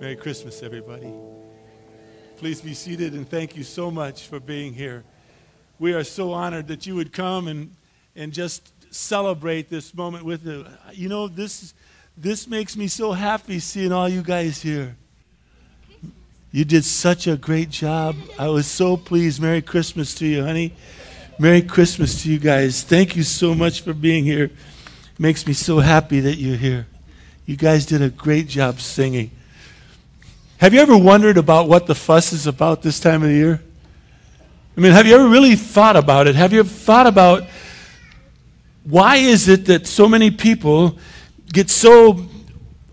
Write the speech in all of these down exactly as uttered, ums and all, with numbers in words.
Merry Christmas, everybody. Please be seated, and thank you so much for being here. We are so honored that you would come and, and just celebrate this moment with us. You know, this, this makes me so happy seeing all you guys here. You did such a great job. I was so pleased. Merry Christmas to you, honey. Merry Christmas to you guys. Thank you so much for being here. It makes me so happy that you're here. You guys did a great job singing. Have you ever wondered about what the fuss is about this time of the year? I mean, have you ever really thought about it? Have you ever thought about why is it that so many people get so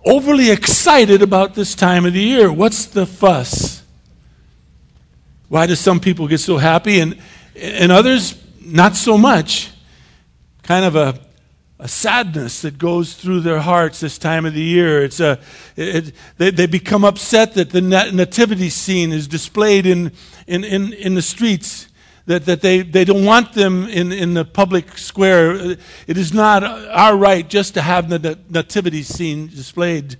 overly excited about this time of the year? What's the fuss? Why do some people get so happy and, and others not so much? Kind of a A sadness that goes through their hearts this time of the year. It's a, it, it, they, they become upset that the nativity scene is displayed in in, in, in the streets, that, that they, they don't want them in, in the public square. It is not our right just to have the nativity scene displayed.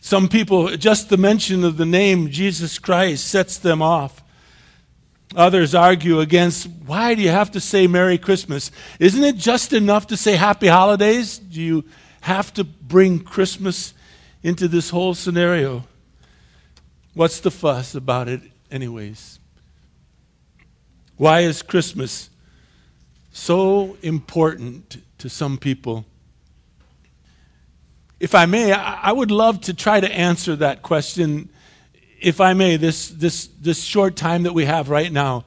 Some people, just the mention of the name Jesus Christ sets them off. Others argue against, why do you have to say Merry Christmas? Isn't it just enough to say Happy Holidays? Do you have to bring Christmas into this whole scenario? What's the fuss about it anyways? Why is Christmas so important to some people? If I may, I would love to try to answer that question. If I may, this, this this short time that we have right now,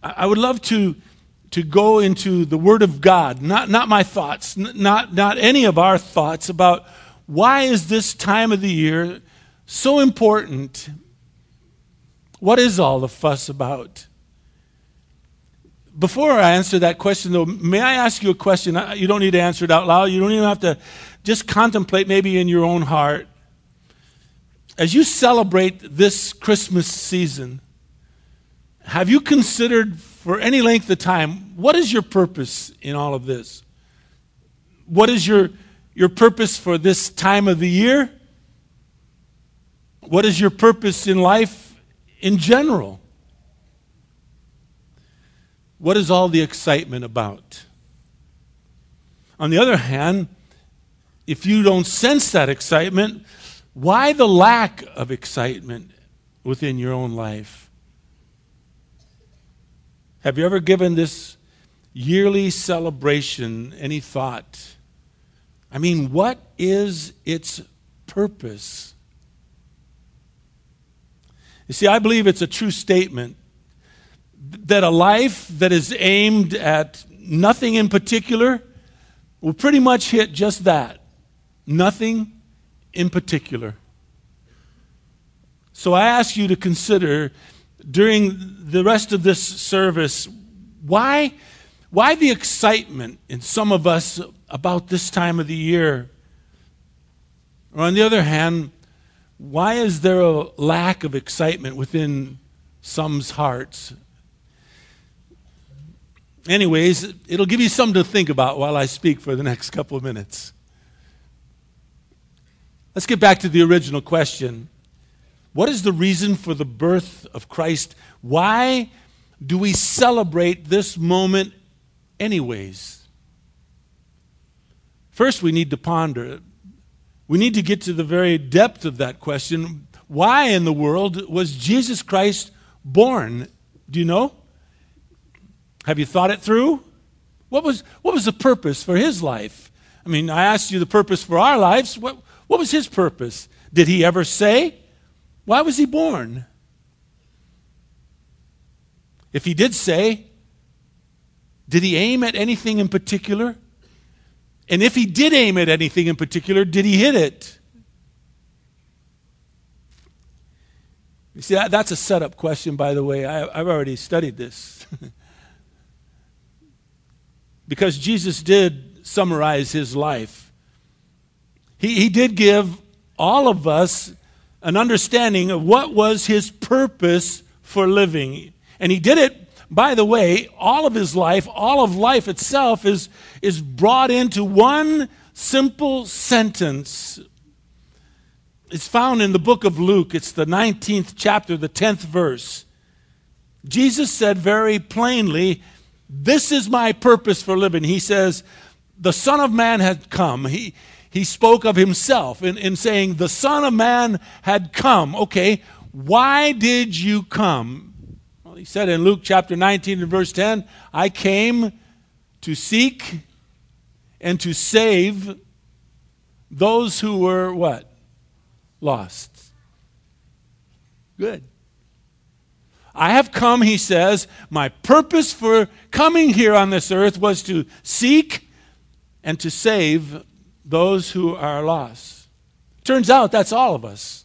I would love to to go into the Word of God, not not my thoughts, not not any of our thoughts about why is this time of the year so important? What is all the fuss about? Before I answer that question, though, may I ask you a question? You don't need to answer it out loud. You don't even have to. Just contemplate maybe in your own heart. As you celebrate this Christmas season, have you considered for any length of time, what is your purpose in all of this? What is your, your purpose for this time of the year? What is your purpose in life in general? What is all the excitement about? On the other hand, if you don't sense that excitement, why the lack of excitement within your own life? Have you ever given this yearly celebration any thought? I mean, what is its purpose? You see, I believe it's a true statement that a life that is aimed at nothing in particular will pretty much hit just that, nothing in particular. So I ask you to consider during the rest of this service, why, why the excitement in some of us about this time of the year? Or on the other hand, why is there a lack of excitement within some's hearts? Anyways, it'll give you something to think about while I speak for the next couple of minutes. Let's get back to the original question. What is the reason for the birth of Christ? Why do we celebrate this moment anyways? First, we need to ponder it. We need to get to the very depth of that question. Why in the world was Jesus Christ born? Do you know? Have you thought it through? What was, what was the purpose for his life? I mean, I asked you the purpose for our lives. What What was his purpose? Did he ever say? Why was he born? If he did say, did he aim at anything in particular? And if he did aim at anything in particular, did he hit it? You see, that, that's a setup question, by the way. I, I've already studied this. Because Jesus did summarize his life. He, he did give all of us an understanding of what was his purpose for living. And he did it, by the way, all of his life, all of life itself is, is brought into one simple sentence. It's found in the book of Luke. It's the nineteenth chapter, the tenth verse. Jesus said very plainly, this is my purpose for living. He says, the Son of Man had come. He, he spoke of himself in, in saying, the Son of Man had come. Okay, why did you come? Well, he said in Luke chapter nineteen and verse ten, I came to seek and to save those who were what? Lost. Good. I have come, he says, my purpose for coming here on this earth was to seek and to save those who are lost. Turns out that's all of us.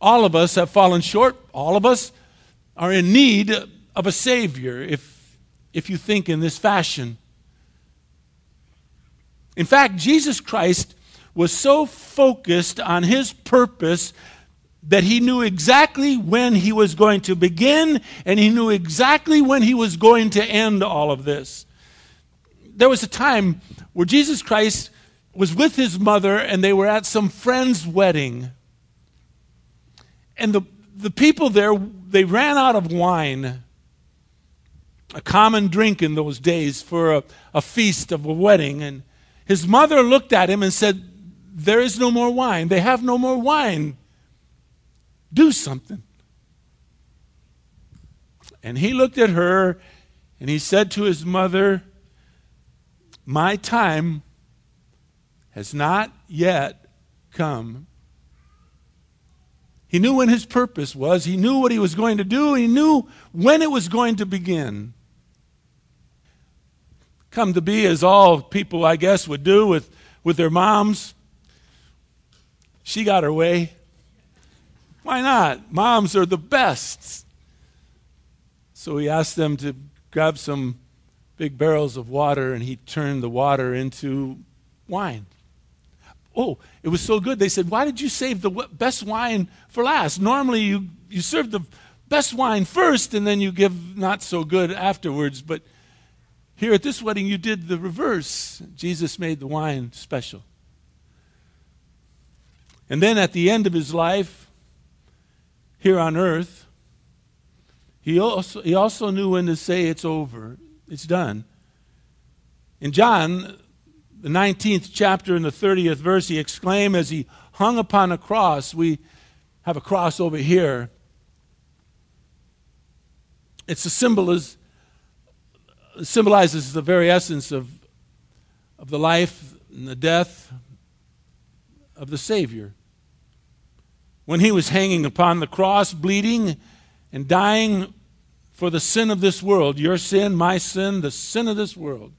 All of us have fallen short. All of us are in need of a Savior, if, if you think in this fashion. In fact, Jesus Christ was so focused on his purpose that he knew exactly when he was going to begin, and he knew exactly when he was going to end all of this. There was a time where Jesus Christ was with his mother, and they were at some friend's wedding. And the, the people there, they ran out of wine, a common drink in those days for a, a feast of a wedding. And his mother looked at him and said, there is no more wine. They have no more wine. Do something. And he looked at her and he said to his mother, my time has not yet come. He knew when his purpose was. He knew what he was going to do. He knew when it was going to begin. Come to be as all people, I guess, would do with, with their moms. She got her way. Why not? Moms are the best. So he asked them to grab some big barrels of water, and he turned the water into wine. Oh, it was so good. They said, why did you save the best wine for last? Normally you, you serve the best wine first, and then you give not so good afterwards. But here at this wedding, you did the reverse. Jesus made the wine special. And then at the end of his life, here on earth, he also, he also knew when to say it's over, it's done. In John, the nineteenth chapter and the thirtieth verse, he exclaimed as he hung upon a cross. We have a cross over here. It's a symbol is, symbolizes the very essence of, of the life and the death of the Savior. When he was hanging upon the cross, bleeding and dying for the sin of this world, your sin, my sin, the sin of this world,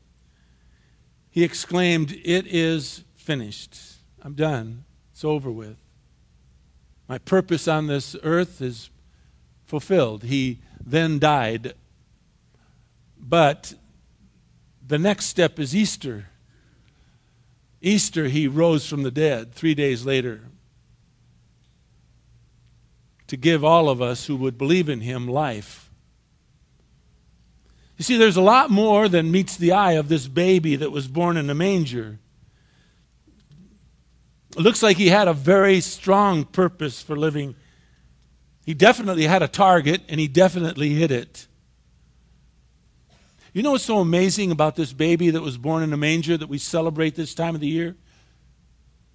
he exclaimed, it is finished. I'm done. It's over with. My purpose on this earth is fulfilled. He then died. But the next step is Easter. Easter, he rose from the dead three days later to give all of us who would believe in him life. You see, there's a lot more than meets the eye of this baby that was born in a manger. It looks like he had a very strong purpose for living. He definitely had a target, and he definitely hit it. You know what's so amazing about this baby that was born in a manger that we celebrate this time of the year?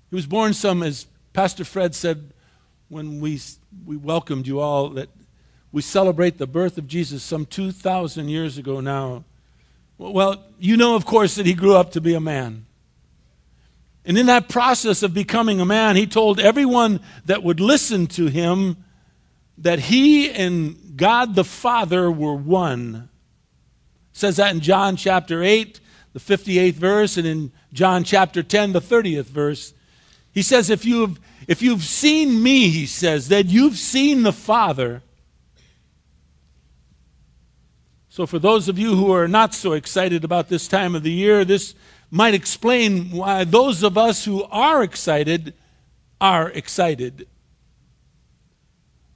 He was born some, as Pastor Fred said, when we we welcomed you all, that we celebrate the birth of Jesus some two thousand years ago now. Well, you know, of course, that he grew up to be a man. And in that process of becoming a man, he told everyone that would listen to him that he and God the Father were one. It says that in John chapter eight, the fifty-eighth verse, and in John chapter ten, the thirtieth verse. He says, if you've If you've seen me, he says, then you've seen the Father. So for those of you who are not so excited about this time of the year, this might explain why those of us who are excited are excited.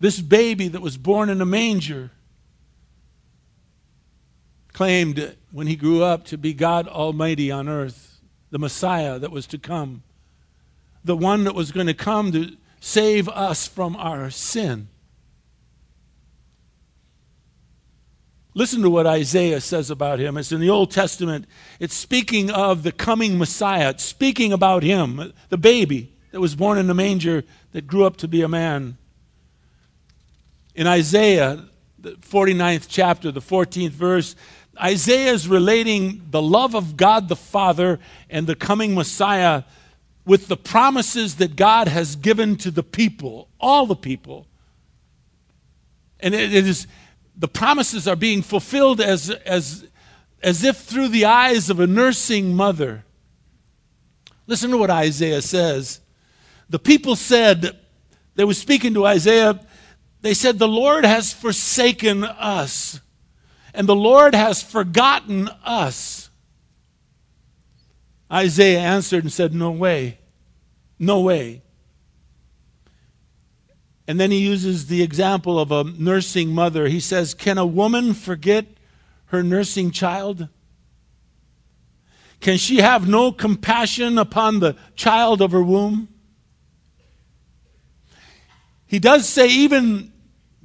This baby that was born in a manger claimed when he grew up to be God Almighty on earth, the Messiah that was to come. The one that was going to come to, save us from our sin. Listen to what Isaiah says about him. It's in the Old Testament. It's speaking of the coming Messiah. It's speaking about him, the baby that was born in the manger that grew up to be a man. In Isaiah, the forty-ninth chapter, the fourteenth verse, Isaiah is relating the love of God the Father and the coming Messiah with the promises that God has given to the people, all the people. And it is... the promises are being fulfilled as, as, as if through the eyes of a nursing mother. Listen to what Isaiah says. The people said, they were speaking to Isaiah, they said, "The Lord has forsaken us, and the Lord has forgotten us." Isaiah answered and said, "No way, no way." And then he uses the example of a nursing mother. He says, "Can a woman forget her nursing child? Can she have no compassion upon the child of her womb?" He does say even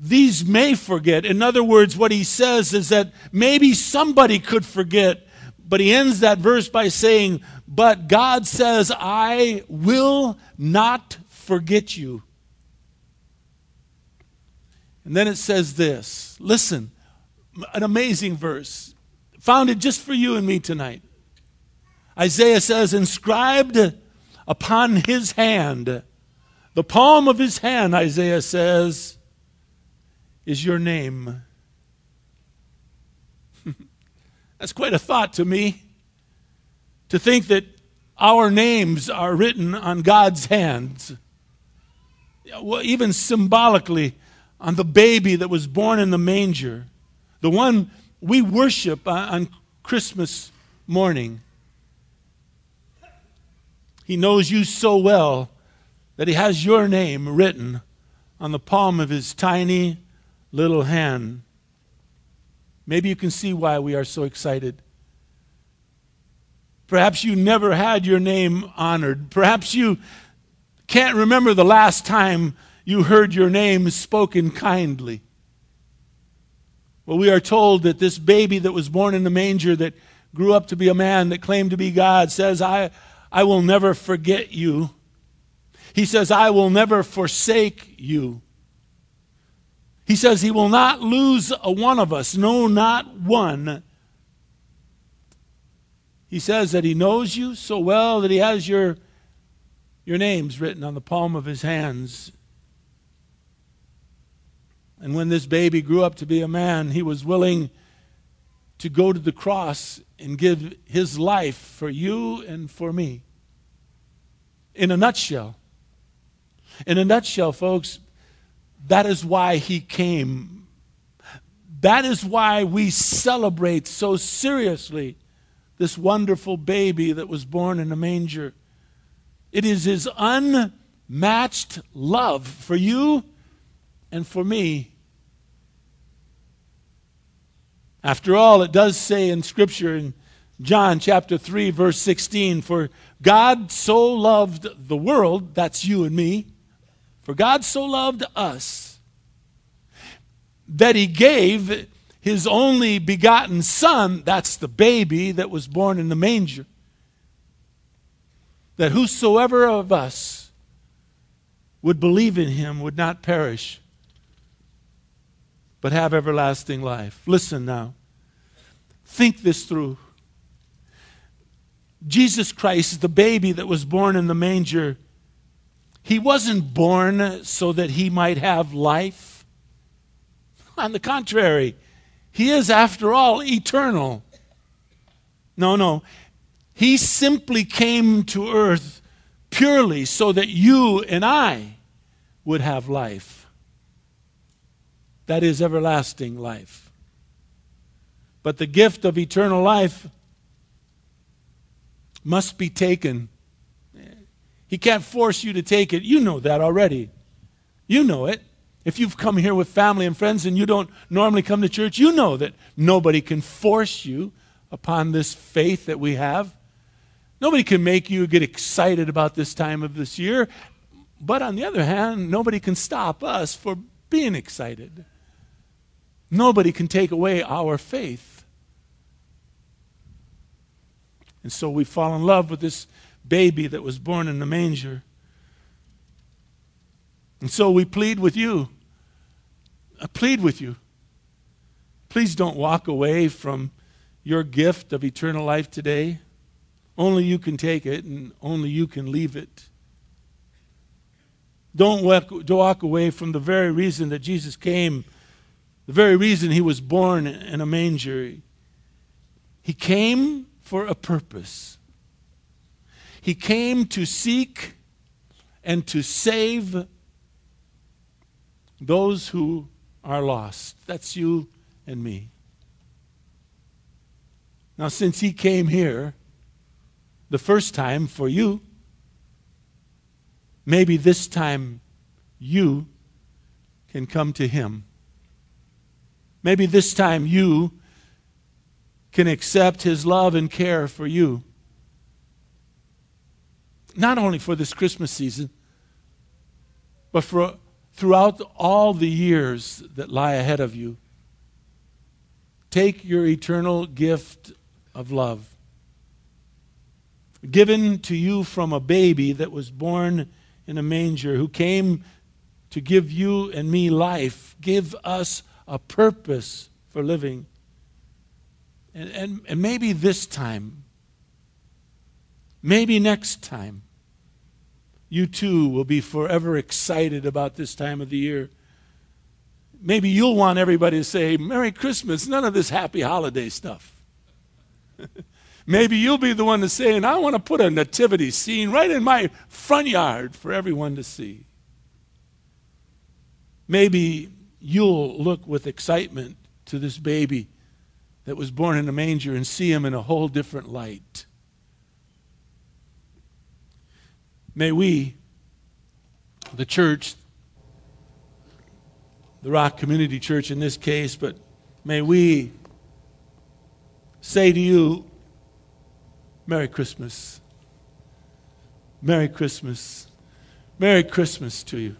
these may forget. In other words, what he says is that maybe somebody could forget. But he ends that verse by saying, "But God says, I will not forget you." And then it says this. Listen, an amazing verse. Found it just for you and me tonight. Isaiah says, "Inscribed upon his hand," the palm of his hand, Isaiah says, "is your name." That's quite a thought to me. To think that our names are written on God's hands. Well, even symbolically, on the baby that was born in the manger, the one we worship on Christmas morning. He knows you so well that he has your name written on the palm of his tiny little hand. Maybe you can see why we are so excited. Perhaps you never had your name honored. Perhaps you can't remember the last time you heard your name spoken kindly. Well, we are told that this baby that was born in the manger, that grew up to be a man, that claimed to be God, says, I, I will never forget you. He says, I will never forsake you. He says, he will not lose a one of us. No, not one. He says that he knows you so well that he has your, your names written on the palm of his hands. And when this baby grew up to be a man, he was willing to go to the cross and give his life for you and for me. In a nutshell, in a nutshell, folks, that is why he came. That is why we celebrate so seriously this wonderful baby that was born in a manger. It is his unmatched love for you and for me. After all, it does say in Scripture, in John chapter three, verse sixteen, "For God so loved the world," that's you and me, "for God so loved us, that he gave his only begotten Son," that's the baby that was born in the manger, "that whosoever of us would believe in him would not perish, but have everlasting life." Listen now. Think this through. Jesus Christ, the baby that was born in the manger, he wasn't born so that he might have life. On the contrary, he is, after all, eternal. No, no. He simply came to earth purely so that you and I would have life. That is everlasting life. But the gift of eternal life must be taken. He can't force you to take it. You know that already. You know it. If you've come here with family and friends and you don't normally come to church, you know that nobody can force you upon this faith that we have. Nobody can make you get excited about this time of this year. But on the other hand, nobody can stop us for being excited. Nobody can take away our faith. And so we fall in love with this baby that was born in the manger. And so we plead with you. I plead with you. Please don't walk away from your gift of eternal life today. Only you can take it and only you can leave it. Don't walk away from the very reason that Jesus came, the very reason he was born in a manger. He came for a purpose. He came to seek and to save those who are lost. That's you and me. Now, since he came here the first time for you, maybe this time you can come to him. Maybe this time you can accept his love and care for you. Not only for this Christmas season, but for throughout all the years that lie ahead of you. Take your eternal gift of love, given to you from a baby that was born in a manger, who came to give you and me life, give us a purpose for living. And, and, and maybe this time, maybe next time, you too will be forever excited about this time of the year. Maybe you'll want everybody to say, Merry Christmas, none of this happy holiday stuff. Maybe you'll be the one to say, and I want to put a nativity scene right in my front yard for everyone to see. Maybe you'll look with excitement to this baby that was born in a manger and see him in a whole different light. May we, the church, the Rock Community Church in this case, but may we say to you, Merry Christmas. Merry Christmas. Merry Christmas to you.